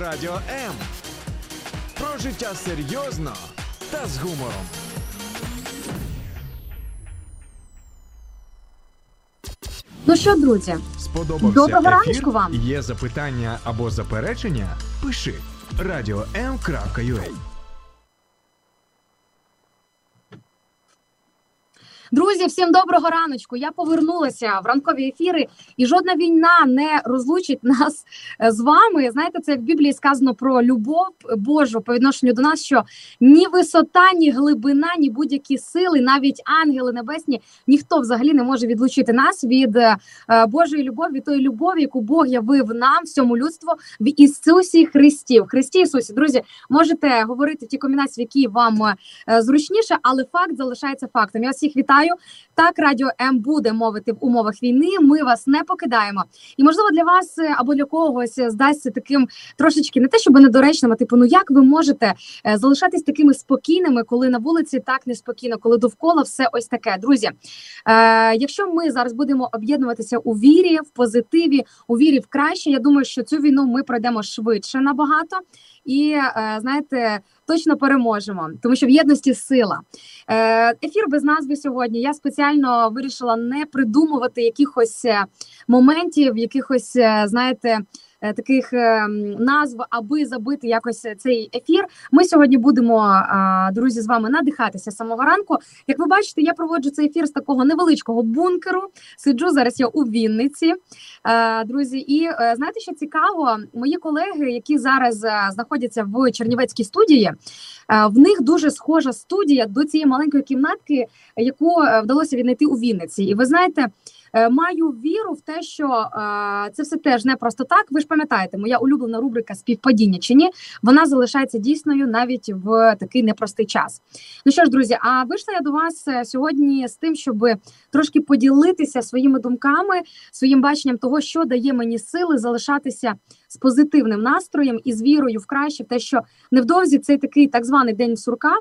Радіо М. Про життя серйозно та з гумором. Ну що, друзі, доброго ранку вам. Є запитання або заперечення? Пиши radio.m.ua. Друзі, всім доброго раночку. Я повернулася в ранкові ефіри, і жодна війна не розлучить нас з вами. Знаєте, це як в Біблії сказано про любов Божу по відношенню до нас, що ні висота, ні глибина, ні будь-які сили, навіть ангели небесні, ніхто взагалі не може відлучити нас від Божої любові, від тої любові, яку Бог явив нам, всьому людству, в Ісусі Христі. В Христі Ісусі, друзі, можете говорити ті комбінації, які вам зручніше, але факт залишається фактом. Я всіх вітаю. Так, Радіо М буде мовити в умовах війни, ми вас не покидаємо. І, можливо, для вас або для когось здасться таким трошечки не те, щоб недоречним, а типу, ну як ви можете залишатись такими спокійними, коли на вулиці так неспокійно, коли довкола все ось таке. Друзі, якщо ми зараз будемо об'єднуватися у вірі, в позитиві, у вірі в краще, я думаю, що цю війну ми пройдемо швидше набагато і, знаєте, точно переможемо, тому що в єдності сила. Ефір без назви сьогодні. Я спеціально вирішила не придумувати якихось моментів, якихось, знаєте, таких назв, аби забити якось цей ефір. Ми сьогодні будемо, друзі, з вами надихатися з самого ранку. Як ви бачите, я проводжу цей ефір з такого невеличкого бункеру. Сиджу зараз я у Вінниці, друзі. І знаєте, що цікаво? Мої колеги, які зараз знаходяться в Чернівецькій студії, в них дуже схожа студія до цієї маленької кімнатки, яку вдалося віднайти у Вінниці. І ви знаєте, маю віру в те, що це все теж не просто так. Ви ж пам'ятаєте, моя улюблена рубрика «Співпадіння чи ні», вона залишається дійсною навіть в такий непростий час. Ну що ж, друзі, а вийшла я до вас сьогодні з тим, щоб трошки поділитися своїми думками, своїм баченням того, що дає мені сили залишатися з позитивним настроєм і з вірою в краще, в те, що невдовзі цей такий так званий день сурка,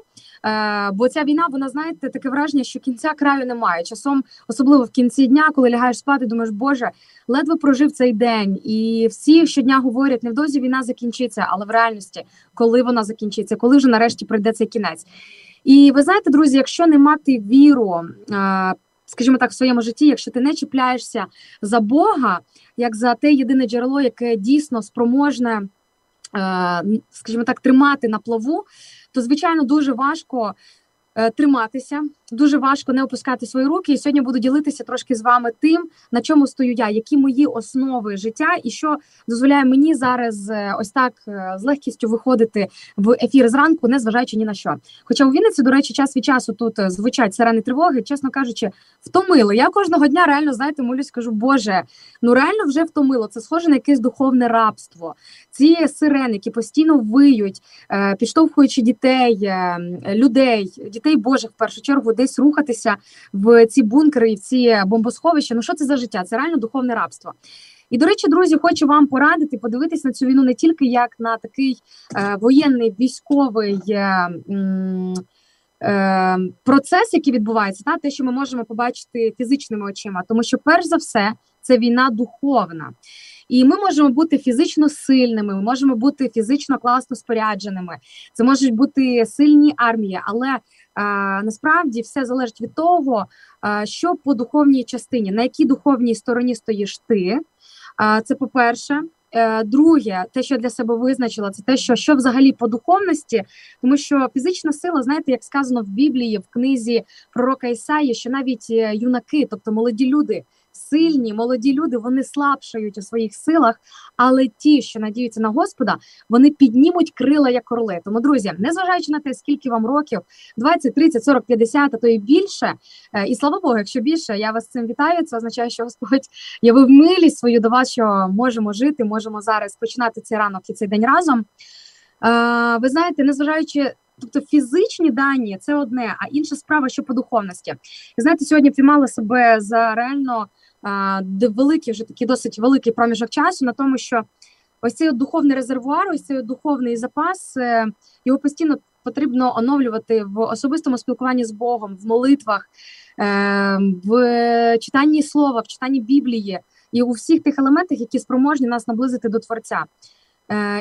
бо ця війна, вона, знаєте, таке враження, що кінця краю немає. Часом, особливо в кінці дня, коли лягаєш спати, думаєш, Боже, ледве прожив цей день. І всі щодня говорять, невдовзі війна закінчиться, але в реальності, коли вона закінчиться, коли вже нарешті прийде цей кінець. І ви знаєте, друзі, якщо не мати віру, скажімо так, в своєму житті, якщо ти не чіпляєшся за Бога, як за те єдине джерело, яке дійсно спроможне, скажімо так, тримати на плаву, то, звичайно, дуже важко триматися, дуже важко не опускати свої руки. І сьогодні буду ділитися трошки з вами тим, на чому стою я, які мої основи життя і що дозволяє мені зараз ось так з легкістю виходити в ефір зранку, не зважаючи ні на що. Хоча у Вінниці, до речі, час від часу тут звучать сирени тривоги, чесно кажучи, втомили. Я кожного дня реально, знаєте, молюсь, кажу, Боже, ну реально вже втомило. Це схоже на якесь духовне рабство. Ці сирени, які постійно виють, підштовхуючи дітей, людей, дітей Божих, в першу чергу, десь рухатися в ці бункери і в ці бомбосховища. Ну що це за життя? Це реально духовне рабство. І, до речі, друзі, хочу вам порадити подивитись на цю війну не тільки як на такий воєнний, військовий процес, який відбувається, те, що ми можемо побачити фізичними очима. Тому що, перш за все, це війна духовна. І ми можемо бути фізично сильними, ми можемо бути фізично класно спорядженими. Це можуть бути сильні армії, але насправді все залежить від того, що по духовній частині, на якій духовній стороні стоїш ти. Це по-перше. Друге, те, що я для себе визначила, це те, що взагалі по духовності, тому що фізична сила, знаєте, як сказано в Біблії, в книзі пророка Ісаї, що навіть юнаки, тобто молоді люди, сильні, молоді люди, вони слабшають у своїх силах, але ті, що надіються на Господа, вони піднімуть крила як орли. Тому, друзі, незважаючи на те, скільки вам років, 20, 30, 40, 50, а то і більше, і слава Богу, якщо більше, я вас цим вітаю, це означає, що Господь явив милість свою до вас, що можемо жити, можемо зараз починати цей ранок і цей день разом. Ви знаєте, незважаючи... Тобто фізичні дані – це одне, а інша справа, що по духовності. І знаєте, сьогодні піймала себе за реально великий, вже такий досить великий проміжок часу на тому, що ось цей духовний резервуар, ось цей духовний запас, його постійно потрібно оновлювати в особистому спілкуванні з Богом, в молитвах, в читанні слова, в читанні Біблії і у всіх тих елементах, які спроможні нас наблизити до Творця.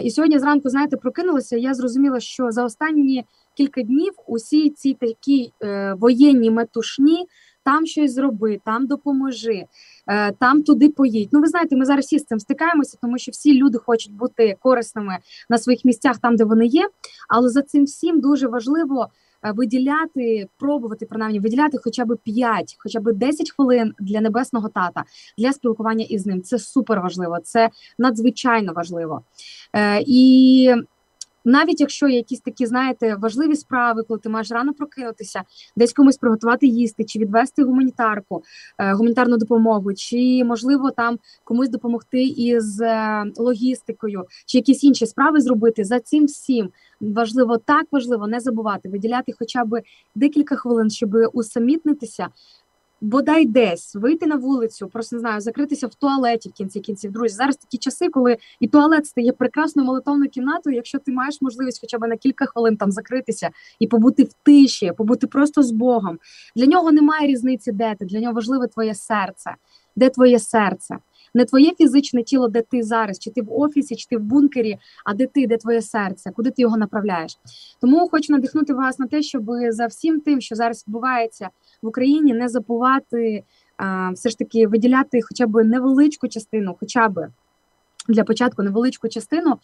І сьогодні зранку, знаєте, прокинулася, я зрозуміла, що за останні кілька днів усі ці такі воєнні метушні, там щось зроби, там допоможи, там туди поїдь. Ну, ви знаєте, ми зараз всі з цим стикаємося, тому що всі люди хочуть бути корисними на своїх місцях, там, де вони є. Але за цим всім дуже важливо виділяти, пробувати, принаймні, виділяти хоча б 5, хоча б 10 хвилин для Небесного Тата, для спілкування із ним. Це супер важливо, це надзвичайно важливо. І навіть якщо є якісь такі, знаєте, важливі справи, коли ти маєш рано прокинутися, десь комусь приготувати їсти, чи відвести гуманітарну допомогу, чи, можливо, там комусь допомогти із логістикою, чи якісь інші справи зробити, за цим всім важливо, так важливо не забувати, виділяти хоча б декілька хвилин, щоб усамітнитися, бодай десь, вийти на вулицю, просто, не знаю, закритися в туалеті в кінці кінців. Друзі, зараз такі часи, коли і туалет стає прекрасною молитовною кімнатою, якщо ти маєш можливість хоча б на кілька хвилин там закритися і побути в тиші, побути просто з Богом. Для нього немає різниці, де ти, для нього важливе твоє серце. Де твоє серце? Не твоє фізичне тіло, де ти зараз, чи ти в офісі, чи ти в бункері, а де ти, де твоє серце, куди ти його направляєш. Тому хочу надихнути вас на те, щоб за всім тим, що зараз відбувається в Україні, не забувати, все ж таки виділяти хоча б невеличку частину, хоча б для початку невеличку частину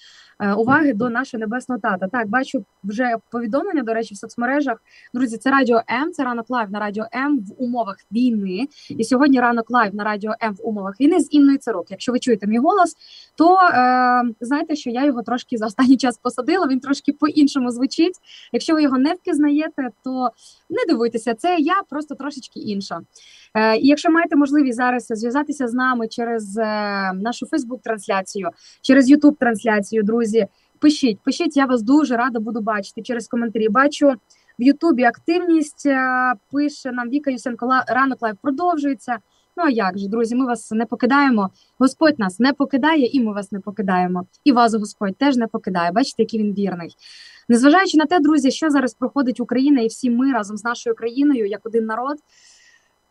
уваги до нашого Небесного Тата. Так, бачу вже повідомлення, до речі, в соцмережах. Друзі, це Радіо М, це Ранок Лайв на Радіо М в умовах війни. І сьогодні Ранок Лайв на Радіо М в умовах війни з Інною Царук. Якщо ви чуєте мій голос, то знаєте, що я його трошки за останній час посадила, він трошки по-іншому звучить. Якщо ви його не впізнаєте, то не дивуйтеся, це я просто трошечки інша. І якщо маєте можливість зараз зв'язатися з нами через нашу Фейсбук-трансляцію, через YouTube-трансляцію, друзі, пишіть, пишіть, я вас дуже рада буду бачити через коментарі. Бачу в Ютубі активність, пише нам Віка Юсенко, Ранок Лайв продовжується. Ну а як же, друзі, ми вас не покидаємо, Господь нас не покидає і ми вас не покидаємо. І вас Господь теж не покидає, бачите, який він вірний. Незважаючи на те, друзі, що зараз проходить Україна і всі ми разом з нашою країною, як один народ,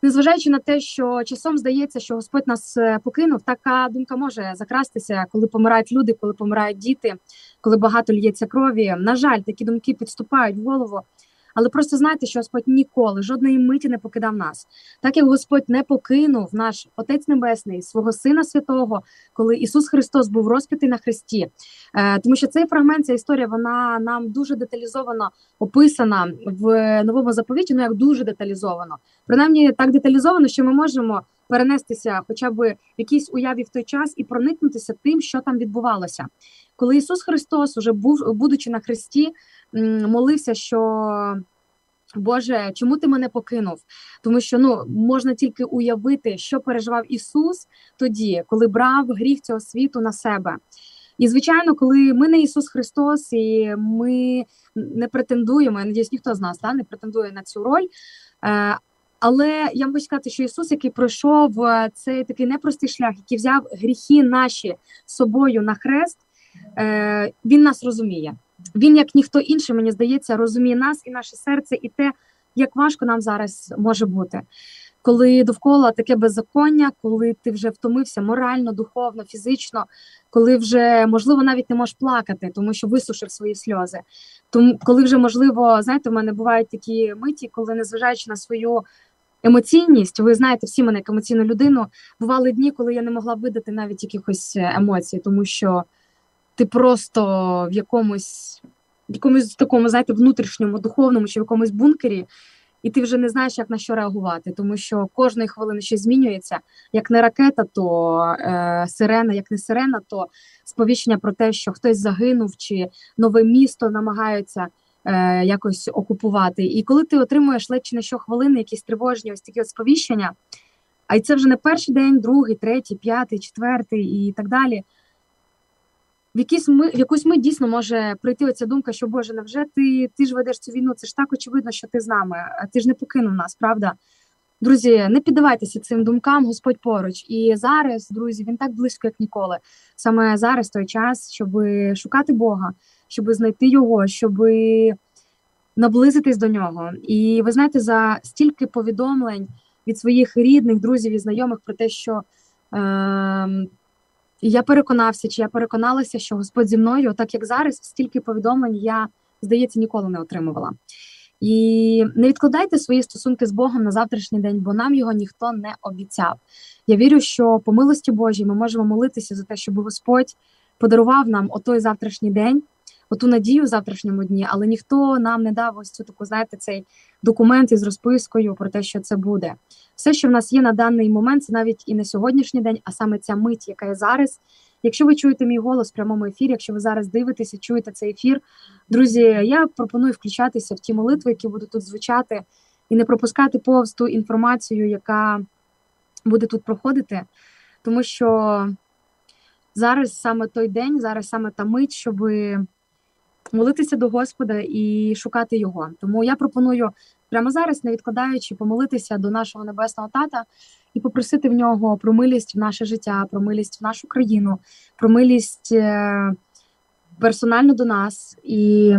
незважаючи на те, що часом здається, що Господь нас покинув, така думка може закрастися, коли помирають люди, коли помирають діти, коли багато лється крові. На жаль, такі думки підступають в голову. Але просто знайте, що Господь ніколи, жодної миті не покидав нас. Так як Господь не покинув наш Отець Небесний, свого Сина Святого, коли Ісус Христос був розп'ятий на хресті. Тому що цей фрагмент, ця історія, вона нам дуже деталізовано описана в Новому Заповіті, ну як дуже деталізовано. Принаймні так деталізовано, що ми можемо перенестися хоча б в якійсь уяві в той час і проникнутися тим, що там відбувалося. Коли Ісус Христос, уже будучи на хресті, молився, що Боже, чому ти мене покинув? Тому що можна тільки уявити, що переживав Ісус тоді, коли брав гріх цього світу на себе. І, звичайно, коли ми не Ісус Христос, і ми не претендуємо, я надіюсь, ніхто з нас не претендує на цю роль, але я можу сказати, що Ісус, який пройшов цей такий непростий шлях, який взяв гріхи наші з собою на хрест, він нас розуміє. Він, як ніхто інший, мені здається, розуміє нас і наше серце, і те, як важко нам зараз може бути. Коли довкола таке беззаконня, коли ти вже втомився морально, духовно, фізично, коли вже, можливо, навіть не можеш плакати, тому що висушив свої сльози. Тому, коли вже, можливо, знаєте, в мене бувають такі миті, коли, незважаючи на свою емоційність, ви знаєте всі мене як емоційну людину, бували дні, коли я не могла видати навіть якихось емоцій, тому що ти просто в якомусь такому, знаєте, внутрішньому, духовному чи в якомусь бункері, і ти вже не знаєш, як на що реагувати, тому що кожної хвилини щось змінюється. Як не ракета, то сирена, як не сирена, то сповіщення про те, що хтось загинув, чи нове місто намагаються якось окупувати. І коли ти отримуєш ледь чи не щохвилини якісь тривожні ось такі от сповіщення, а і це вже не перший день, другий, третій, п'ятий, четвертий і так далі, в якусь мить дійсно може прийти оця думка, що, Боже, невже ти ж ведеш цю війну, це ж так очевидно, що ти з нами, ти ж не покинув нас, правда? Друзі, не піддавайтеся цим думкам, Господь поруч. І зараз, друзі, він так близько, як ніколи. Саме зараз той час, щоб шукати Бога, щоб знайти Його, щоб наблизитись до Нього. І ви знаєте, за стільки повідомлень від своїх рідних, друзів і знайомих про те, що І я переконався, чи я переконалася, що Господь зі мною, так як зараз, стільки повідомлень я, здається, ніколи не отримувала. І не відкладайте свої стосунки з Богом на завтрашній день, бо нам його ніхто не обіцяв. Я вірю, що по милості Божій ми можемо молитися за те, щоб Господь подарував нам отой завтрашній день, оту надію в завтрашньому дні, але ніхто нам не дав ось цю таку, знаєте, цей документ із розпискою про те, що це буде. Все, що в нас є на даний момент, це навіть і не сьогоднішній день, а саме ця мить, яка є зараз. Якщо ви чуєте мій голос в прямому ефірі, якщо ви зараз дивитеся, чуєте цей ефір, друзі, я пропоную включатися в ті молитви, які будуть тут звучати, і не пропускати повз ту інформацію, яка буде тут проходити, тому що зараз саме той день, зараз саме та мить, щоби молитися до Господа і шукати Його. Тому я пропоную прямо зараз, не відкладаючи, помолитися до нашого Небесного Тата і попросити в Нього про милість в наше життя, про милість в нашу країну, про милість персонально до нас. І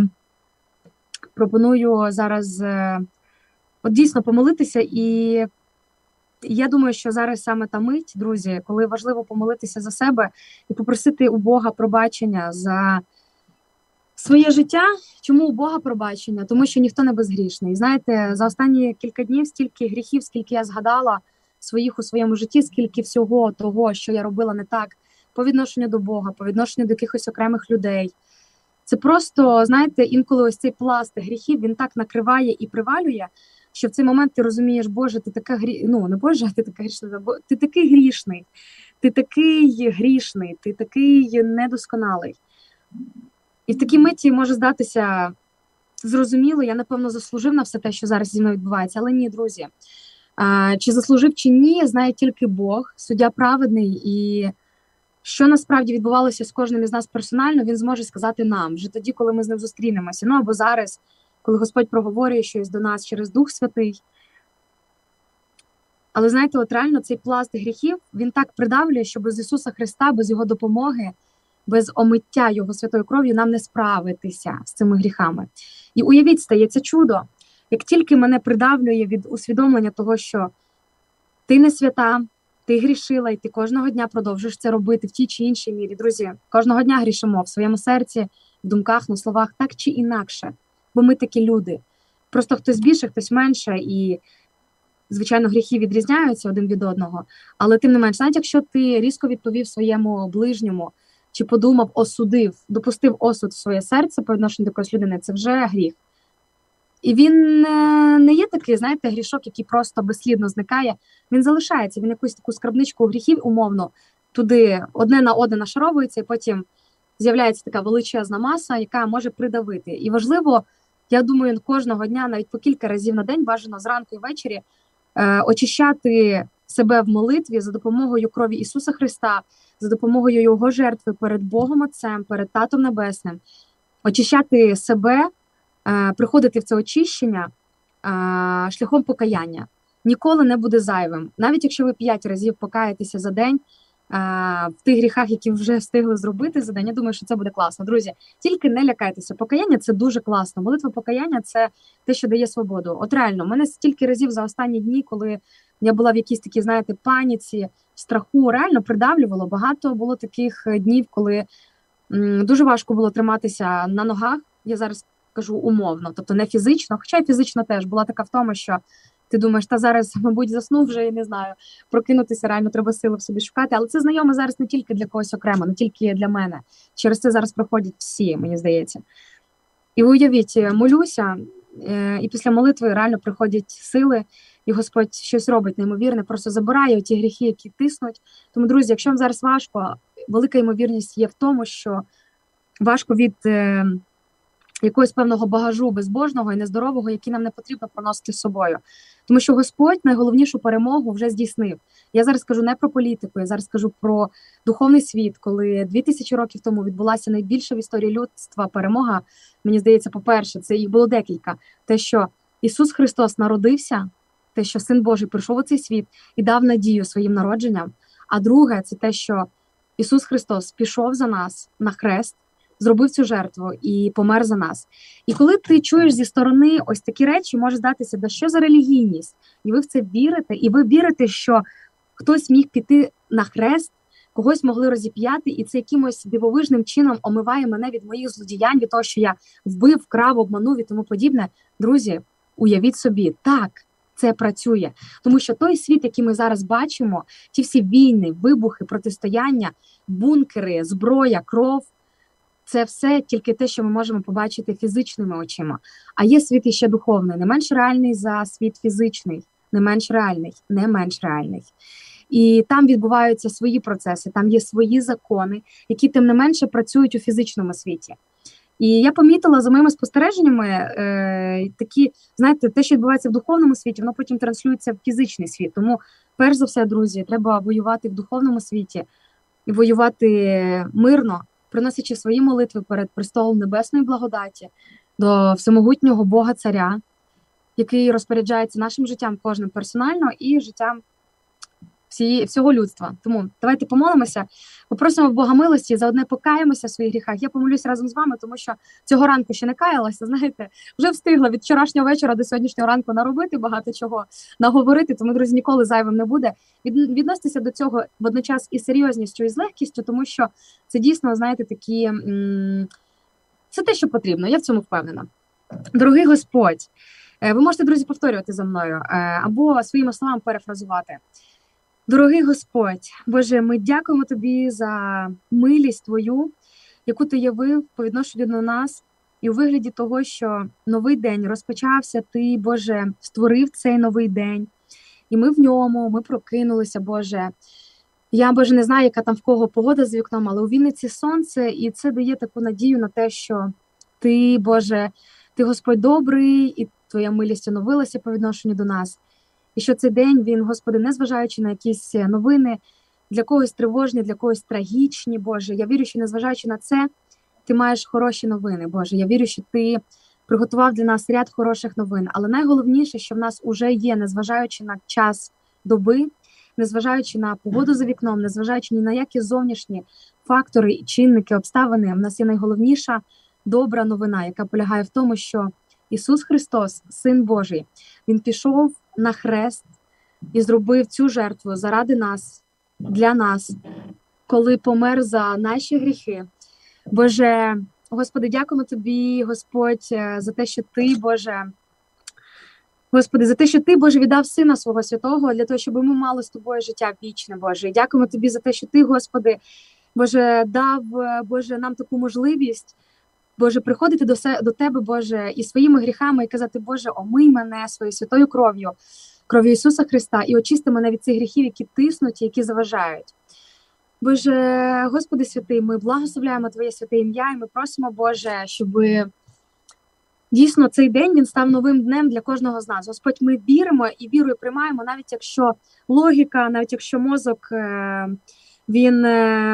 пропоную зараз от дійсно помолитися. І я думаю, що зараз саме та мить, друзі, коли важливо помолитися за себе і попросити у Бога пробачення за своє життя. Чому у Бога пробачення? Тому що ніхто не безгрішний. Знаєте, за останні кілька днів стільки гріхів, скільки я згадала своїх у своєму житті, скільки всього того, що я робила не так по відношенню до Бога, по відношенню до якихось окремих людей. Це просто, знаєте, інколи ось цей пласт гріхів, він так накриває і привалює, що в цей момент ти розумієш, Боже, ти така ти такий грішний, ти такий недосконалий. І в такій миті може здатися зрозуміло, я, напевно, заслужив на все те, що зараз зі мною відбувається. Але ні, друзі, чи заслужив, чи ні, знає тільки Бог, суддя праведний. І що насправді відбувалося з кожним із нас персонально, він зможе сказати нам, вже тоді, коли ми з ним зустрінемося. Ну або зараз, коли Господь проговорює щось до нас через Дух Святий. Але, знаєте, от реально цей пласт гріхів, він так придавлює, що без Ісуса Христа, без Його допомоги, без омиття Його святою кров'ю нам не справитися з цими гріхами. І уявіть, стається чудо, як тільки мене придавлює від усвідомлення того, що ти не свята, ти грішила, і ти кожного дня продовжуєш це робити в тій чи іншій мірі. Друзі, кожного дня грішимо в своєму серці, в думках, на словах, так чи інакше, бо ми такі люди. Просто хтось більше, хтось менше, і, звичайно, гріхи відрізняються один від одного, але тим не менш, навіть якщо ти різко відповів своєму ближньому, чи подумав, осудив, допустив осуд в своє серце по відношенню до якоїсь людини, це вже гріх. І він не є такий, знаєте, грішок, який просто безслідно зникає. Він залишається, він якусь таку скарбничку гріхів, умовно, туди одне на одне нашаровується, і потім з'являється така величезна маса, яка може придавити. І важливо, я думаю, кожного дня, навіть по кілька разів на день, бажано зранку і ввечері, очищати себе в молитві за допомогою крові Ісуса Христа, за допомогою Його жертви перед Богом Отцем, перед Татом Небесним, очищати себе, приходити в це очищення шляхом покаяння. Ніколи не буде зайвим. Навіть якщо ви 5 разів покаєтеся за день в тих гріхах, які вже встигли зробити за день, я думаю, що це буде класно. Друзі, тільки не лякайтеся. Покаяння – це дуже класно. Молитва покаяння – це те, що дає свободу. От реально, мене стільки разів за останні дні, коли я була в якійсь такій, знаєте, паніці, страху, реально придавлювало. Багато було таких днів, коли дуже важко було триматися на ногах. Я зараз кажу умовно, тобто не фізично, хоча й фізично теж. Була така втома, що ти думаєш, та зараз, мабуть, засну вже, і не знаю, прокинутися, реально треба сили в собі шукати. Але це знайоме зараз не тільки для когось окремо, не тільки для мене. Через це зараз проходять всі, мені здається. І уявіть, молюся, і після молитви реально приходять сили, і Господь щось робить неймовірне, просто забирає ті гріхи, які тиснуть. Тому, друзі, якщо вам зараз важко, велика ймовірність є в тому, що важко від якогось певного багажу безбожного і нездорового, який нам не потрібно проносити з собою. Тому що Господь найголовнішу перемогу вже здійснив. Я зараз кажу не про політику, я зараз кажу про духовний світ, коли 2000 років тому відбулася найбільша в історії людства перемога. Мені здається, по-перше, це їх було декілька. Те, що Ісус Христос народився, те, що Син Божий прийшов у цей світ і дав надію своїм народженням. А друге, це те, що Ісус Христос пішов за нас на хрест, зробив цю жертву і помер за нас. І коли ти чуєш зі сторони ось такі речі, може здатися, да що за релігійність? І ви в це вірите, і ви вірите, що хтось міг піти на хрест, когось могли розіп'яти, і це якимось дивовижним чином омиває мене від моїх злодіянь, від того, що я вбив, крав, обманув і тому подібне. Друзі, уявіть собі, так, це працює. Тому що той світ, який ми зараз бачимо, ті всі війни, вибухи, протистояння, бункери, зброя, кров, це все тільки те, що ми можемо побачити фізичними очима. А є світ іще духовний, не менш реальний за світ фізичний, не менш реальний. І там відбуваються свої процеси, там є свої закони, які тим не менше працюють у фізичному світі. І я помітила за моїми спостереженнями такі, знаєте, те, що відбувається в духовному світі, воно потім транслюється в фізичний світ. Тому, перш за все, друзі, треба воювати в духовному світі, і воювати мирно, приносячи свої молитви перед престолом небесної благодаті до всемогутнього Бога-Царя, який розпоряджається нашим життям кожним персонально і життям всього людства. Тому давайте помолимося, попросимо в Бога милості, заодно покаємося в своїх гріхах. Я помолюсь разом з вами, тому що цього ранку ще не каялася, знаєте, вже встигла від вчорашнього вечора до сьогоднішнього ранку наробити багато чого, наговорити, тому, друзі, ніколи зайвим не буде. Відноситися до цього водночас і серйозністю, і з легкістю, тому що це дійсно, знаєте, такі... це те, що потрібно, я в цьому впевнена. Дорогий Господь, ви можете, друзі, повторювати за мною, або своїми словами перефразувати. Дорогий Господь, Боже, ми дякуємо Тобі за милість Твою, яку Ти явив по відношенню до нас, і у вигляді того, що новий день розпочався, Ти, Боже, створив цей новий день, і ми в ньому, ми прокинулися, Боже. Я, Боже, не знаю, яка там в кого погода за вікном, але у Вінниці сонце, і це дає таку надію на те, що Ти, Боже, Ти, Господь, добрий, і Твоя милість оновилася по відношенню до нас. І що цей день, він, Господи, незважаючи на якісь новини, для когось тривожні, для когось трагічні, Боже, я вірю, що незважаючи на це, Ти маєш хороші новини, Боже. Я вірю, що Ти приготував для нас ряд хороших новин. Але найголовніше, що в нас уже є, незважаючи на час доби, незважаючи на погоду за вікном, незважаючи ні на які зовнішні фактори, чинники, обставини, в нас є найголовніша добра новина, яка полягає в тому, що Ісус Христос, Син Божий, Він пішов на хрест і зробив цю жертву заради нас, для нас, коли помер за наші гріхи. Боже, Господи, дякуємо Тобі, Господь, за те, що Ти, Боже, Господи, за те, що Ти, Боже, віддав Сина Свого Святого, для того, щоб ми мали з Тобою життя вічне, Боже. Дякуємо Тобі за те, що Ти, Господи, Боже, дав, Боже, нам таку можливість, Боже, приходити до Тебе, Боже, і своїми гріхами, і казати, Боже, омий мене своєю святою кров'ю, кров'ю Ісуса Христа, і очисти мене від цих гріхів, які тиснуть, які заважають. Боже, Господи святий, ми благословляємо Твоє святе ім'я, і ми просимо, Боже, щоб дійсно цей день, він став новим днем для кожного з нас. Господь, ми віримо і вірою приймаємо, навіть якщо логіка, навіть якщо мозок... Він,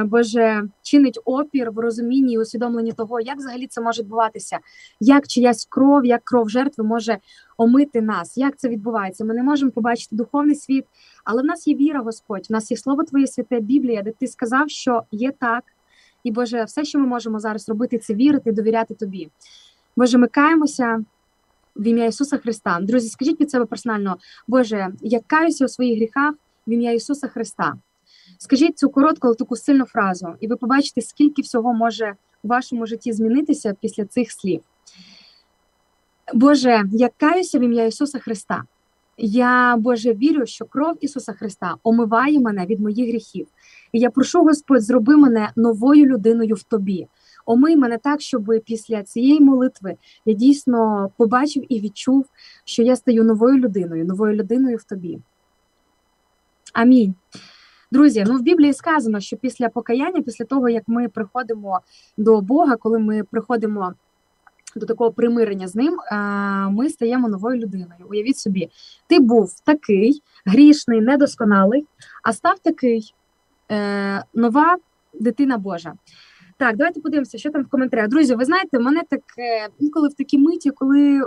Боже, чинить опір в розумінні і усвідомленні того, як взагалі це може відбуватися, як чиясь кров, як кров жертви може омити нас, як це відбувається. Ми не можемо побачити духовний світ, але в нас є віра, Господь, в нас є Слово Твоє святе, Біблія, де Ти сказав, що є так. І, Боже, все, що ми можемо зараз робити, це вірити, довіряти Тобі. Боже, ми каємося в ім'я Ісуса Христа. Друзі, скажіть від себе персонально, Боже, я каюся у своїх гріхах в ім'я Ісуса Христа. Скажіть цю коротку, але таку сильну фразу, і ви побачите, скільки всього може у вашому житті змінитися після цих слів. Боже, я каюся в ім'я Ісуса Христа. Я, Боже, вірю, що кров Ісуса Христа омиває мене від моїх гріхів. І я прошу, Господь, зроби мене новою людиною в Тобі. Омий мене так, щоб після цієї молитви я дійсно побачив і відчув, що я стаю новою людиною в Тобі. Амінь. Друзі, в Біблії сказано, що після покаяння, після того, як ми приходимо до Бога, коли ми приходимо до такого примирення з Ним, ми стаємо новою людиною. Уявіть собі, ти був такий, грішний, недосконалий, а став такий, нова дитина Божа. Так, давайте подивимося, що там в коментарях. Друзі, ви знаєте, мене так інколи в такі миті, коли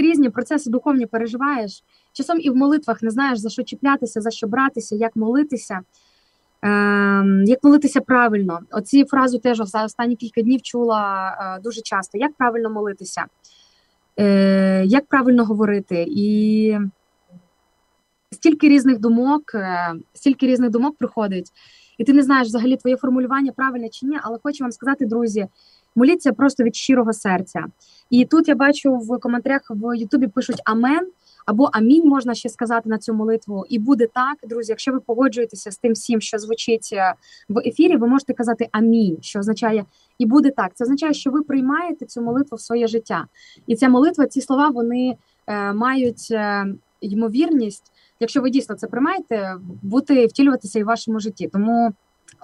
різні процеси духовні переживаєш, часом і в молитвах не знаєш, за що чіплятися, за що братися, як молитися правильно. Оці фразу теж за останні кілька днів чула дуже часто. Як правильно молитися, як правильно говорити. І стільки різних думок приходить, і ти не знаєш взагалі, твоє формулювання правильне чи ні, але хочу вам сказати, друзі, моліться просто від щирого серця. І тут я бачу в коментарях в Ютубі пишуть «Амен» або «Амінь» можна ще сказати на цю молитву. І буде так, друзі, якщо ви погоджуєтеся з тим всім, що звучить в ефірі, ви можете казати «Амінь», що означає «І буде так». Це означає, що ви приймаєте цю молитву в своє життя. І ця молитва, ці слова, вони мають ймовірність, якщо ви дійсно це приймаєте, бути, втілюватися і в вашому житті. Тому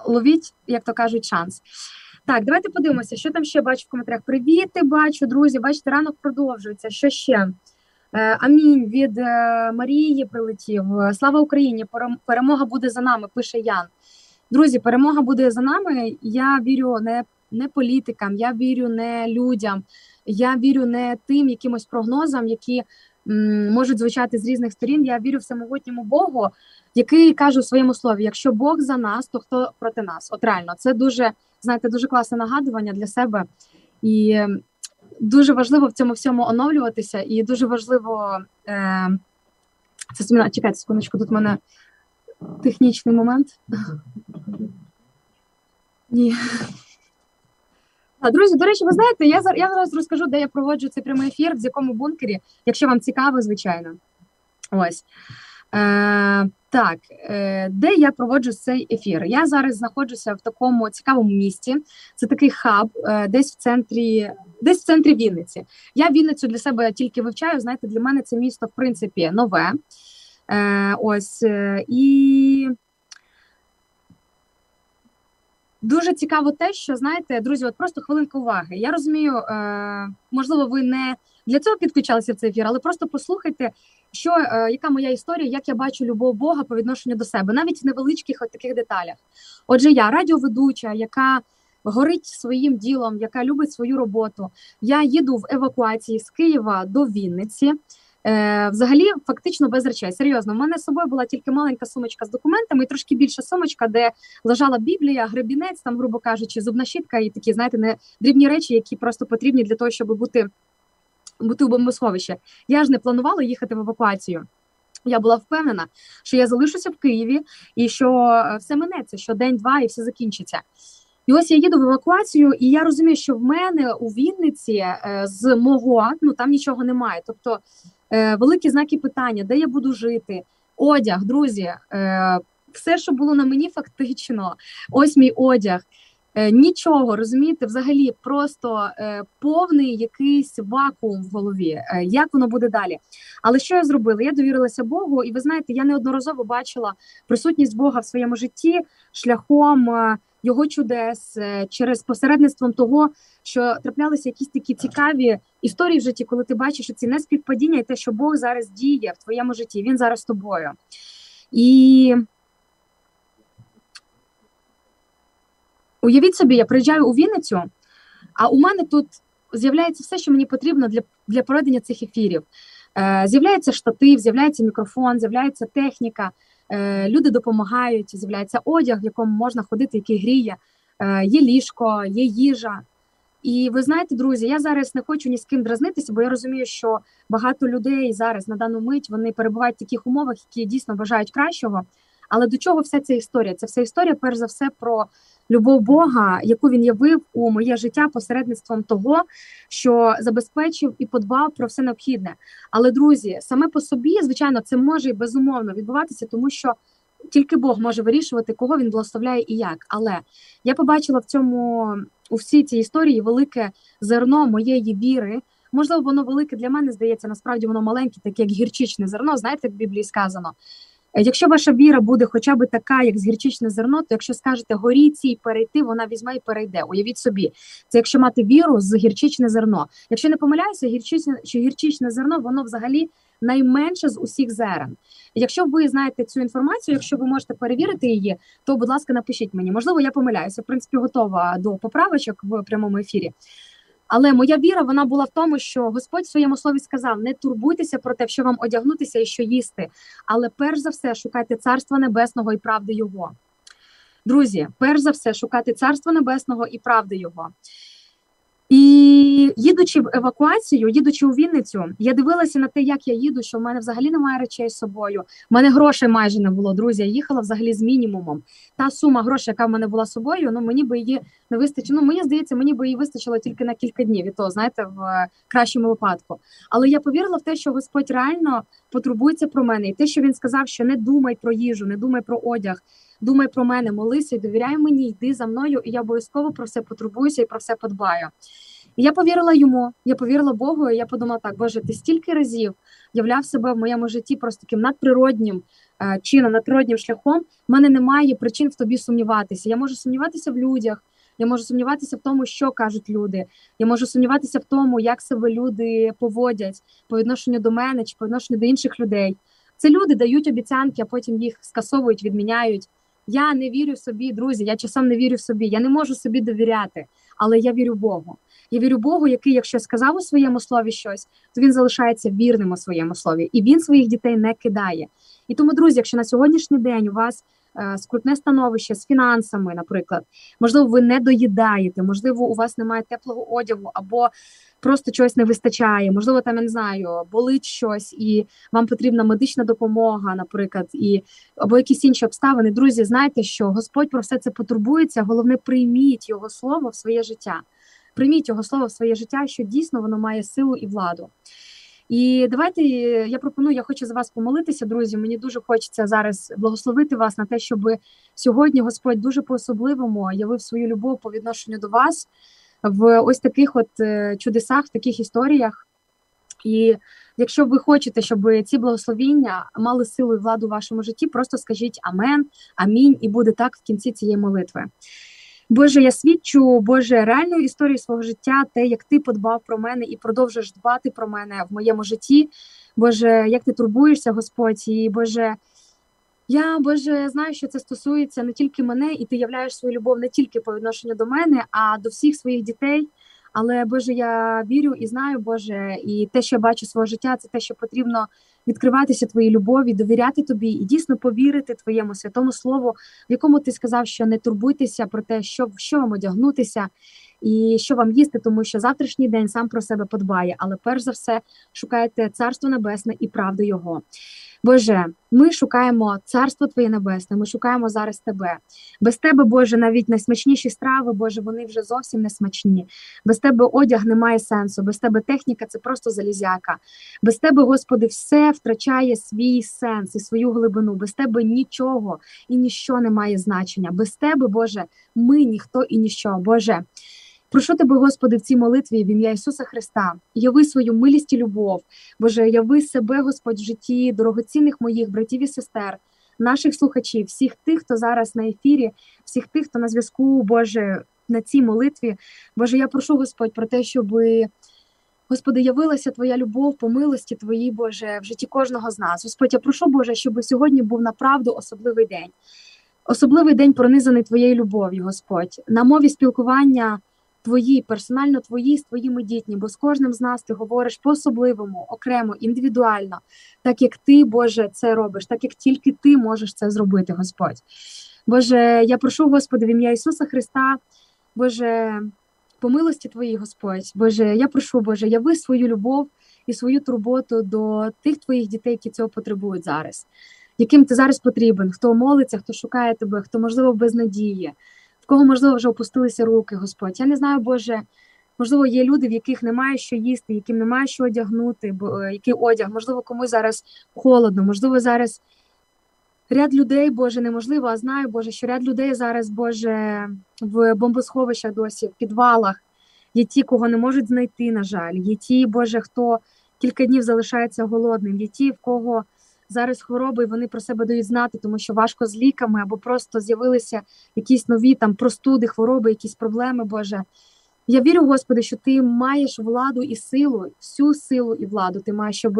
ловіть, як то кажуть, шанс. Так, давайте подивимося, що там ще бачу в коментарях. Привіти, бачу, друзі, бачите, ранок продовжується. Що ще? Амінь від Марії прилетів. Слава Україні, перемога буде за нами, пише Ян. Друзі, перемога буде за нами. Я вірю не політикам, я вірю не людям, я вірю не тим якимось прогнозам, які можуть звучати з різних сторін. Я вірю в самогутньому Богу, який каже у своєму слові, якщо Бог за нас, то хто проти нас? От реально, це дуже, знаєте, дуже класне нагадування для себе. І дуже важливо в цьому всьому оновлюватися, і дуже важливо... Чекайте секундочку, тут в мене технічний момент. Ні. Друзі, до речі, ви знаєте, я зараз розкажу, де я проводжу цей прямий ефір, в якому бункері, якщо вам цікаво, звичайно. Ось. Так, де я проводжу цей ефір? Я зараз знаходжуся в такому цікавому місті. Це такий хаб, десь в центрі Вінниці. Я Вінницю для себе тільки вивчаю, знаєте, для мене це місто, в принципі, нове. Ось, і... Дуже цікаво те, що, знаєте, друзі, от просто хвилинка уваги. Я розумію, можливо, ви не для цього підключалися в цей ефір, але просто послухайте, що, яка моя історія, як я бачу любов Бога по відношенню до себе, навіть в невеличких от таких деталях. Отже, я радіоведуча, яка горить своїм ділом, яка любить свою роботу. Я їду в евакуації з Києва до Вінниці. Взагалі, фактично без речей. Серйозно, в мене з собою була тільки маленька сумочка з документами і трошки більша сумочка, де лежала Біблія, гребінець, там, грубо кажучи, зубна щітка і такі, знаєте, не дрібні речі, які просто потрібні для того, щоб бути у бомбосховищі. Я ж не планувала їхати в евакуацію. Я була впевнена, що я залишуся в Києві і що все минеться, що день-два і все закінчиться. І ось я їду в евакуацію, і я розумію, що в мене у Вінниці з мого, там нічого немає. Тобто великі знаки питання, де я буду жити, одяг, друзі, все, що було на мені фактично, ось мій одяг, нічого, розумієте, взагалі просто повний якийсь вакуум в голові, як воно буде далі. Але що я зробила? Я довірилася Богу, і ви знаєте, я неодноразово бачила присутність Бога в своєму житті шляхом Його чудес, через посередництвом того, що траплялися якісь такі цікаві історії в житті, коли ти бачиш ці неспівпадіння і те, що Бог зараз діє в твоєму житті, Він зараз з тобою. І уявіть собі, я приїжджаю у Вінницю, а у мене тут з'являється все, що мені потрібно для проведення цих ефірів. З'являється штатив, з'являється мікрофон, з'являється техніка, люди допомагають, з'являється одяг, в якому можна ходити, який гріє, є ліжко, є їжа. І ви знаєте, друзі, я зараз не хочу ні з ким дразнитися, бо я розумію, що багато людей зараз на дану мить, вони перебувають в таких умовах, які дійсно бажають кращого. Але до чого вся ця історія? Це вся історія, перш за все, про любов Бога, яку Він явив у моє життя посередництвом того, що забезпечив і подбав про все необхідне. Але, друзі, саме по собі, звичайно, це може і безумовно відбуватися, тому що тільки Бог може вирішувати, кого Він благословляє і як. Але я побачила в цьому, у всій цій історії велике зерно моєї віри. Можливо, воно велике для мене, здається, насправді воно маленьке, таке як гірчичне зерно, знаєте, як в Біблії сказано. Якщо ваша віра буде хоча б така, як гірчичне зерно, то якщо скажете «горі цій перейти», вона візьме і перейде. Уявіть собі, це якщо мати віру з гірчичне зерно. Якщо не помиляюся, гірчичне зерно, воно взагалі найменше з усіх зерен. Якщо ви знаєте цю інформацію, якщо ви можете перевірити її, то, будь ласка, напишіть мені. Можливо, я помиляюся, в принципі, готова до поправочок в прямому ефірі. Але моя віра, вона була в тому, що Господь в своєму слові сказав, не турбуйтеся про те, що вам одягнутися і що їсти, але перш за все шукайте Царства Небесного і правди Його. Друзі, перш за все шукати Царства Небесного і правди Його. І їдучи в евакуацію, їдучи у Вінницю, я дивилася на те, як я їду, що в мене взагалі немає речей з собою. В мене грошей майже не було, друзі, я їхала взагалі з мінімумом. Та сума грошей, яка в мене була з собою, ну мені би її не вистачило. Ну, мені здається, мені би її вистачило тільки на кілька днів, і то, знаєте, в кращому випадку. Але я повірила в те, що Господь реально потурбується про мене. І те, що він сказав, що не думай про їжу, не думай про одяг, думай про мене, молися, довіряй мені, йди за мною, і я обов'язково про все потурбуюся і про все подбаю. І я повірила йому, я повірила Богу, і я подумала так: Боже, ти стільки разів являв себе в моєму житті просто таким надприроднім чином, надприроднім шляхом. В мене немає причин в тобі сумніватися. Я можу сумніватися в людях, я можу сумніватися в тому, що кажуть люди, я можу сумніватися в тому, як себе люди поводять по відношенню до мене чи по відношенню до інших людей. Це люди дають обіцянки, а потім їх скасовують, відміняють. Я не вірю в собі, друзі, я часом не вірю в собі, я не можу собі довіряти, але я вірю Богу. Я вірю Богу, який, якщо сказав у своєму слові щось, то він залишається вірним у своєму слові, і він своїх дітей не кидає. І тому, друзі, якщо на сьогоднішній день у вас скрутне становище з фінансами, наприклад, можливо, ви не доїдаєте, можливо, у вас немає теплого одягу або просто чогось не вистачає, можливо, там, я не знаю, болить щось і вам потрібна медична допомога, наприклад, і або якісь інші обставини. Друзі, знайте, що Господь про все це потурбується, головне, прийміть його слово в своє життя. Прийміть його слово в своє життя, що дійсно воно має силу і владу. І давайте я пропоную, я хочу за вас помолитися, друзі. Мені дуже хочеться зараз благословити вас на те, щоб сьогодні Господь дуже по-особливому явив свою любов по відношенню до вас в ось таких от чудесах, в таких історіях. І якщо ви хочете, щоб ці благословіння мали силу і владу в вашому житті, просто скажіть «Амен», «Амінь» і буде так в кінці цієї молитви. Боже, я свідчу, Боже, реальну історію свого життя, те, як Ти подбав про мене і продовжиш дбати про мене в моєму житті. Боже, як Ти турбуєшся, Господь, і, Боже, я, Боже, знаю, що це стосується не тільки мене, і Ти являєш свою любов не тільки по відношенню до мене, а до всіх своїх дітей. Але, Боже, я вірю і знаю, Боже, і те, що я бачу свого життя, це те, що потрібно відкриватися Твоїй любові, довіряти Тобі і дійсно повірити Твоєму святому слову, в якому Ти сказав, що не турбуйтеся про те, що вам одягнутися і що вам їсти, тому що завтрашній день сам про себе подбає. Але перш за все шукайте Царство Небесне і правду Його. Боже, ми шукаємо Царство Твоє Небесне, ми шукаємо зараз Тебе. Без Тебе, Боже, навіть найсмачніші страви, Боже, вони вже зовсім не смачні. Без Тебе одяг не має сенсу, без Тебе техніка – це просто залізяка. Без Тебе, Господи, все втрачає свій сенс і свою глибину. Без Тебе нічого і ніщо не має значення. Без Тебе, Боже, ми ніхто і ніщо, Боже. Прошу Тебе, Господи, в цій молитві в ім'я Ісуса Христа, яви свою милість і любов, Боже, яви себе, Господь, в житті дорогоцінних моїх братів і сестер, наших слухачів, всіх тих, хто зараз на ефірі, всіх тих, хто на зв'язку, Боже, на цій молитві. Боже, я прошу, Господь, про те, щоб, Господи, явилася Твоя любов по милості Твоїй, Боже, в житті кожного з нас. Господь, я прошу, Боже, щоб сьогодні був направду особливий день. Особливий день, пронизаний Твоєю любов'ю, Господь. На мові спілкування Твої, персонально Твої, з Твоїми дітьми, бо з кожним з нас Ти говориш по-особливому, окремо, індивідуально, так як Ти, Боже, це робиш, так як тільки Ти можеш це зробити, Господь. Боже, я прошу, Господи, в ім'я Ісуса Христа, Боже, по милості Твоїй, Господь, Боже, я прошу, Боже, яви свою любов і свою турботу до тих Твоїх дітей, які цього потребують зараз, яким Ти зараз потрібен, хто молиться, хто шукає Тебе, хто, можливо, без надії, кого, можливо, вже опустилися руки, Господь. Я не знаю, Боже, можливо, є люди, в яких немає що їсти, яким немає що одягнути, який одяг, можливо, комусь зараз холодно, можливо, зараз ряд людей, Боже, неможливо, а знаю, Боже, що ряд людей зараз, Боже, в бомбосховищах досі, в підвалах, є ті, кого не можуть знайти, на жаль, є ті, Боже, хто кілька днів залишається голодним, є ті, в кого зараз хвороби, і вони про себе дають знати, тому що важко з ліками, або просто з'явилися якісь нові там простуди, хвороби, якісь проблеми, Боже. Я вірю, Господи, що Ти маєш владу і силу, всю силу і владу Ти маєш, щоб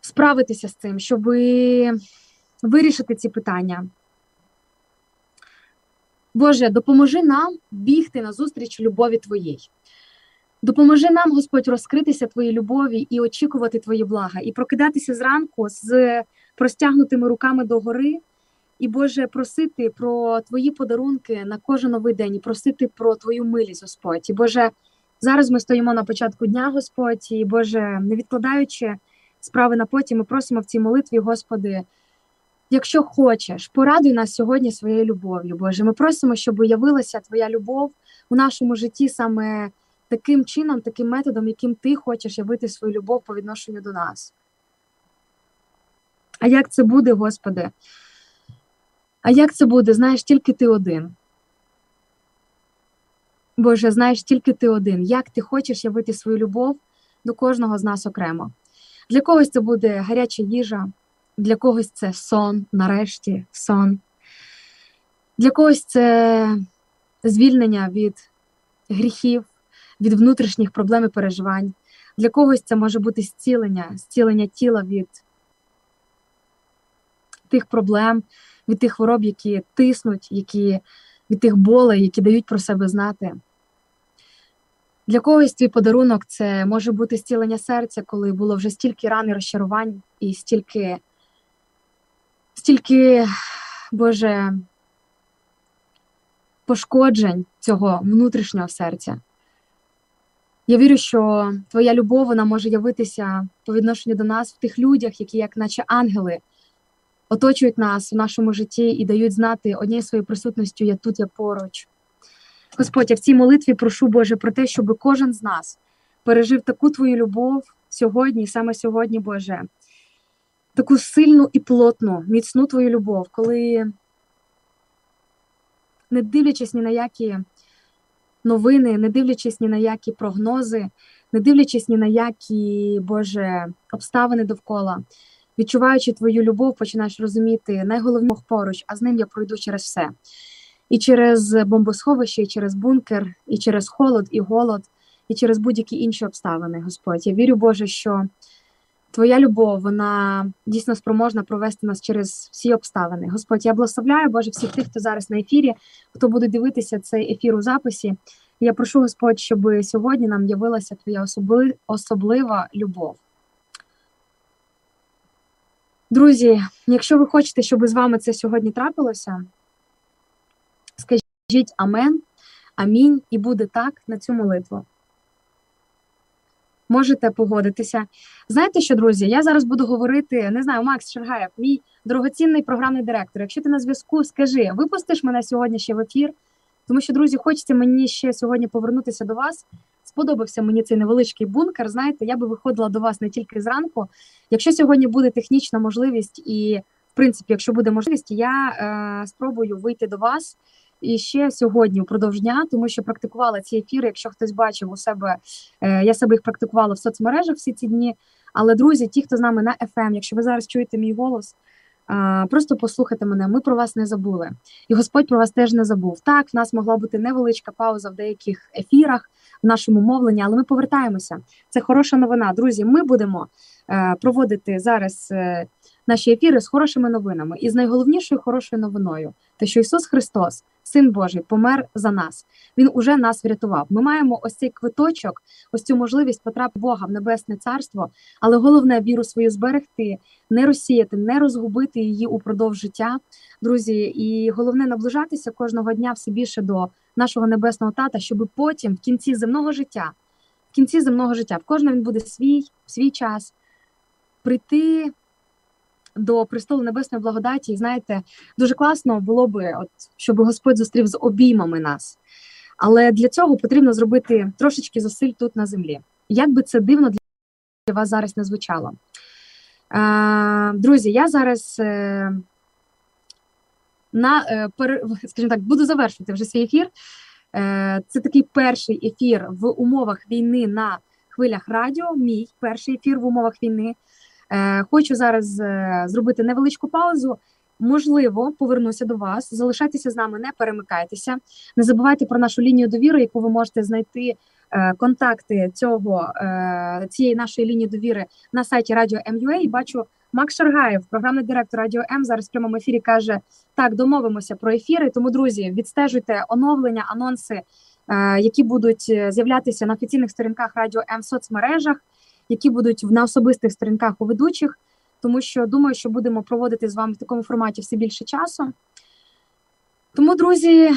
справитися з цим, щоб вирішити ці питання. Боже, допоможи нам бігти назустріч любові Твоїй. Допоможи нам, Господь, розкритися Твоїй любові і очікувати Твої блага, і прокидатися зранку з простягнутими руками догори, і, Боже, просити про Твої подарунки на кожен новий день, і просити про Твою милість, Господь. І, Боже, Зараз ми стоїмо на початку дня, Господь, і, Боже, не відкладаючи справи на потім, ми просимо в цій молитві, Господи, якщо хочеш, порадуй нас сьогодні своєю любов'ю, Боже. Ми просимо, щоб уявилася Твоя любов у нашому житті саме таким чином, таким методом, яким Ти хочеш явити свою любов по відношенню до нас. А як це буде, Господи? А як це буде? Знаєш, тільки Ти один. Боже, знаєш, тільки Ти один. Як Ти хочеш явити свою любов до кожного з нас окремо? Для когось це буде гаряча їжа, для когось це сон, нарешті, сон. Для когось це звільнення від гріхів, від внутрішніх проблем і переживань. Для когось це може бути зцілення тіла від тих проблем, від тих хвороб, які тиснуть, від тих болей, які дають про себе знати. Для когось твій подарунок – це може бути зцілення серця, коли було вже стільки ран і розчарувань, і стільки, Боже, пошкоджень цього внутрішнього серця. Я вірю, що Твоя любов, вона може явитися по відношенню до нас в тих людях, які як наче ангели оточують нас в нашому житті і дають знати однією своєю присутністю «Я тут, я поруч». Господь, я в цій молитві прошу, Боже, про те, щоб кожен з нас пережив таку Твою любов сьогодні, саме сьогодні, Боже, таку сильну і плотну, міцну Твою любов, коли, не дивлячись ні на які новини, не дивлячись ні на які прогнози, не дивлячись ні на які, Боже, обставини довкола, відчуваючи Твою любов, починаєш розуміти, найголовніше поруч, а з ним я пройду через все. І через бомбосховище, і через бункер, і через холод, і голод, і через будь-які інші обставини, Господь. Я вірю, Боже, що Твоя любов, вона дійсно спроможна провести нас через всі обставини. Господь, я благословляю, Боже, всіх тих, хто зараз на ефірі, хто буде дивитися цей ефір у записі. Я прошу, Господь, щоб сьогодні нам явилася Твоя особлива любов. Друзі, якщо ви хочете, щоб з вами це сьогодні трапилося, скажіть «Амен», «Амінь» і буде так на цю молитву. Можете погодитися. Знаєте що, друзі, я зараз буду говорити, не знаю, Макс Шергаєв, мій дорогоцінний програмний директор. Якщо ти на зв'язку, скажи, випустиш мене сьогодні ще в ефір? Тому що, друзі, хочеться мені ще сьогодні повернутися до вас. Сподобався мені цей невеличкий бункер, знаєте, я би виходила до вас не тільки зранку. Якщо сьогодні буде технічна можливість і, в принципі, якщо буде можливість, я спробую вийти до вас. І ще сьогодні впродовж дня, тому що практикувала ці ефіри, якщо хтось бачив у себе, я себе їх практикувала в соцмережах всі ці дні. Але, друзі, ті, хто з нами на FM, якщо ви зараз чуєте мій голос, просто послухайте мене, ми про вас не забули. І Господь про вас теж не забув. Так, в нас могла бути невеличка пауза в деяких ефірах, в нашому мовленні, але ми повертаємося. Це хороша новина. Друзі, ми будемо проводити зараз наші ефіри з хорошими новинами. І з найголовнішою хорошою новиною, те, що Ісус Христос, Син Божий, помер за нас. Він уже нас врятував. Ми маємо ось цей квиточок, ось цю можливість потрапити Бога в Небесне Царство, але головне віру свою зберегти, не розсіяти, не розгубити її упродовж життя. Друзі, і головне наближатися кожного дня все більше до нашого Небесного Тата, щоб потім в кінці земного життя, в кожного він буде свій час прийти до престолу Небесної благодаті. І, знаєте, дуже класно було би, щоб Господь зустрів з обіймами нас. Але для цього потрібно зробити трошечки зусиль тут на землі. Як би це дивно для вас зараз не звучало. Друзі, я зараз скажімо так, буду завершувати вже свій ефір. Це такий перший ефір в умовах війни на хвилях радіо, мій перший ефір в умовах війни. Хочу зараз зробити невеличку паузу, можливо, повернуся до вас, залишайтеся з нами, не перемикайтеся, не забувайте про нашу лінію довіри, яку ви можете знайти, контакти цієї нашої лінії довіри на сайті Радіо М.Ю.А. Бачу, Макс Шаргаєв, програмний директор Радіо М, зараз в прямому ефірі каже, так, домовимося про ефіри, тому, друзі, відстежуйте оновлення, анонси, які будуть з'являтися на офіційних сторінках Радіо М в соцмережах, які будуть на особистих сторінках у ведучих, тому що, думаю, що будемо проводити з вами в такому форматі все більше часу. Тому, друзі,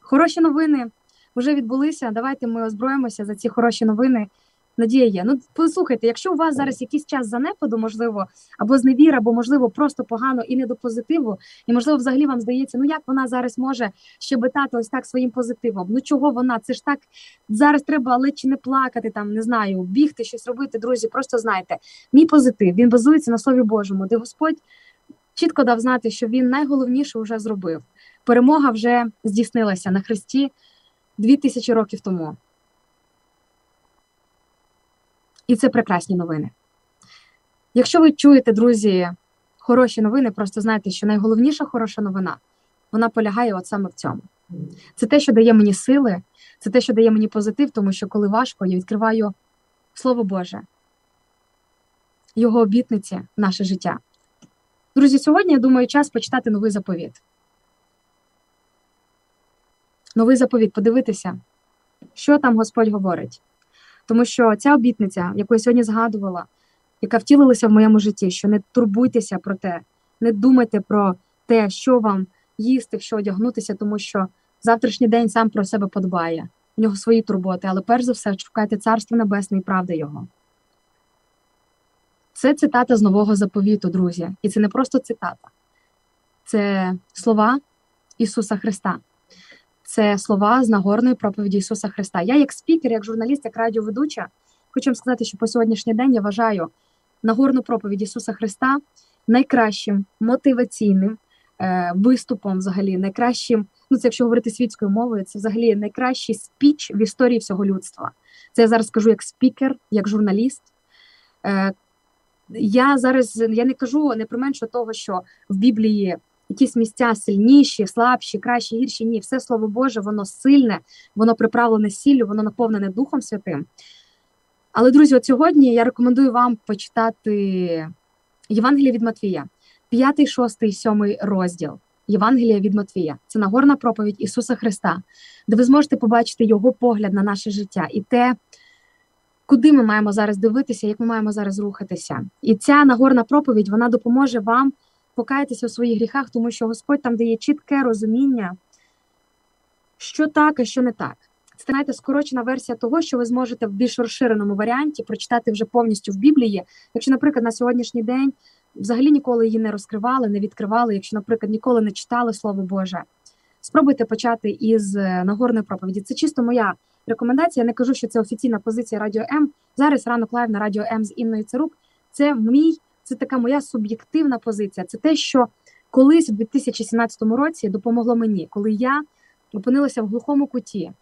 хороші новини, вже відбулися. Давайте ми озброїмося за ці хороші новини. Надія є. Ну, послухайте, якщо у вас зараз якийсь час занепаду, можливо, або зневіра, або, можливо, просто погано і не до позитиву, і, можливо, взагалі вам здається, ну, як вона зараз може щебетати ось так своїм позитивом? Ну, чого вона? Це ж так, зараз треба ледь чи не плакати, там, не знаю, бігти, щось робити, друзі, просто знайте. Мій позитив, він базується на Слові Божому, де Господь чітко дав знати, що він найголовніше вже зробив. Перемога вже здійснилася на Христі 2000 років тому. І це прекрасні новини. Якщо ви чуєте, друзі, хороші новини, просто знайте, що найголовніша хороша новина, вона полягає от саме в цьому. Це те, що дає мені сили, це те, що дає мені позитив, тому що коли важко, я відкриваю Слово Боже, Його обітниці, наше життя. Друзі, сьогодні, я думаю, час почитати Новий Заповіт. Новий Заповіт, подивитися, що там Господь говорить. Тому що ця обітниця, яку я сьогодні згадувала, яка втілилася в моєму житті, що не турбуйтеся про те, не думайте про те, що вам їсти, що одягнутися, тому що завтрашній день сам про себе подбає. У нього свої турботи, але перш за все шукайте Царство Небесне і правди Його. Це цитата з Нового Заповіту, друзі. І це не просто цитата. Це слова Ісуса Христа. Це слова з Нагорної проповіді Ісуса Христа. Я як спікер, як журналіст, як радіоведуча, хочу вам сказати, що по сьогоднішній день я вважаю Нагорну проповідь Ісуса Христа найкращим мотиваційним виступом взагалі, найкращим, ну це якщо говорити світською мовою, це взагалі найкращий спіч в історії всього людства. Це я зараз кажу як спікер, як журналіст. Я не кажу, не применшу того, що в Біблії якісь місця сильніші, слабші, кращі, гірші. Ні, все Слово Боже, воно сильне, воно приправлене сіллю, воно наповнене Духом Святим. Але, друзі, от сьогодні я рекомендую вам почитати Євангеліє від Матвія, 5, 6, 7 розділ Євангелія від Матвія. Це Нагорна проповідь Ісуса Христа, де ви зможете побачити Його погляд на наше життя і те, куди ми маємо зараз дивитися, як ми маємо зараз рухатися. І ця Нагорна проповідь, вона допоможе вам покайтеся у своїх гріхах, тому що Господь там дає чітке розуміння, що так, а що не так. Це, знаєте, скорочена версія того, що ви зможете в більш розширеному варіанті прочитати вже повністю в Біблії. Якщо, наприклад, на сьогоднішній день взагалі ніколи її не розкривали, не відкривали, якщо, наприклад, ніколи не читали Слово Боже, спробуйте почати із Нагорної проповіді. Це чисто моя рекомендація. Я не кажу, що це офіційна позиція Радіо М. Зараз «Ранок лайв» на Радіо М з Інною Царук. Це така моя суб'єктивна позиція. Це те, що колись у 2017 році допомогло мені, коли я опинилася в глухому куті.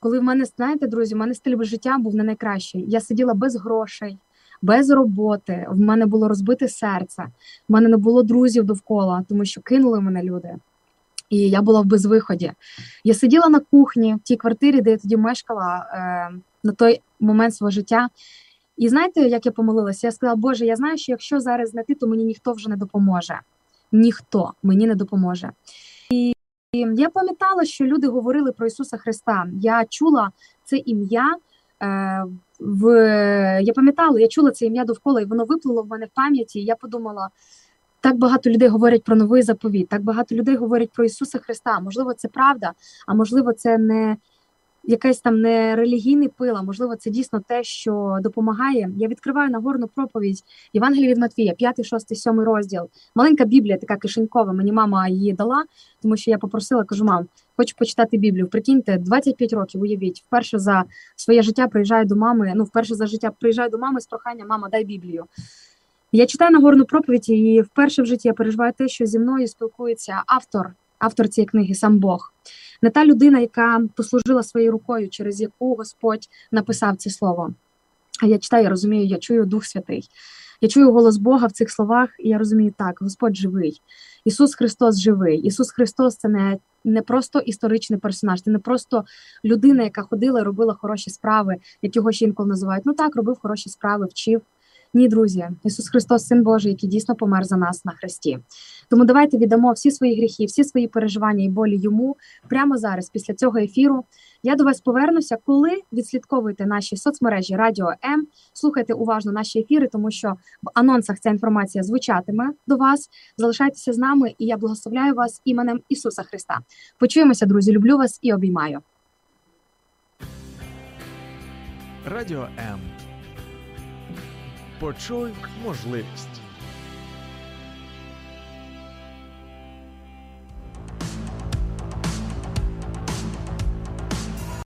Коли в мене, знаєте, друзі, в мене стиль життя був не найкращий. Я сиділа без грошей, без роботи, в мене було розбите серце, в мене не було друзів довкола, тому що кинули мене люди. І я була в безвиході. Я сиділа на кухні, в тій квартирі, де я тоді мешкала на той момент свого життя. І знаєте, як я помолилася? Я сказала, Боже, я знаю, що якщо зараз знайти, то мені ніхто вже не допоможе. Ніхто мені не допоможе. І я пам'ятала, що люди говорили про Ісуса Христа. Я чула це ім'я, я чула це ім'я довкола, і воно виплило в мене в пам'яті. І я подумала, так багато людей говорять про Новий Заповіт, так багато людей говорять про Ісуса Христа. Можливо, це правда, а можливо, це не якась там не релігійний пила, можливо, це дійсно те, що допомагає. Я відкриваю Нагорну проповідь Євангелія від Матвія, 5, 6, 7 розділ. Маленька Біблія, така кишенькова, мені мама її дала, тому що я попросила, кажу, мам, хочу почитати Біблію. Прикиньте, 25 років, уявіть, вперше за життя приїжджаю до мами з проханням, мама, дай Біблію. Я читаю Нагорну проповідь, і вперше в житті я переживаю те, що зі мною спілкується автор цієї книги, сам Бог. Не та людина, яка послужила своєю рукою, через яку Господь написав це слово. А я читаю, я розумію, я чую Дух Святий. Я чую голос Бога в цих словах, і я розумію так, Господь живий. Ісус Христос живий. Ісус Христос – це не просто історичний персонаж, це не просто людина, яка ходила і робила хороші справи, як його ще інколи називають. Ну так, робив хороші справи, вчив. Ні, друзі, Ісус Христос – Син Божий, який дійсно помер за нас на хресті. Тому давайте віддамо всі свої гріхи, всі свої переживання і болі Йому прямо зараз, після цього ефіру. Я до вас повернуся, коли відслідковуєте наші соцмережі Радіо М, слухайте уважно наші ефіри, тому що в анонсах ця інформація звучатиме до вас. Залишайтеся з нами, і я благословляю вас іменем Ісуса Христа. Почуємося, друзі, люблю вас і обіймаю. Радіо М. Почуй можливість.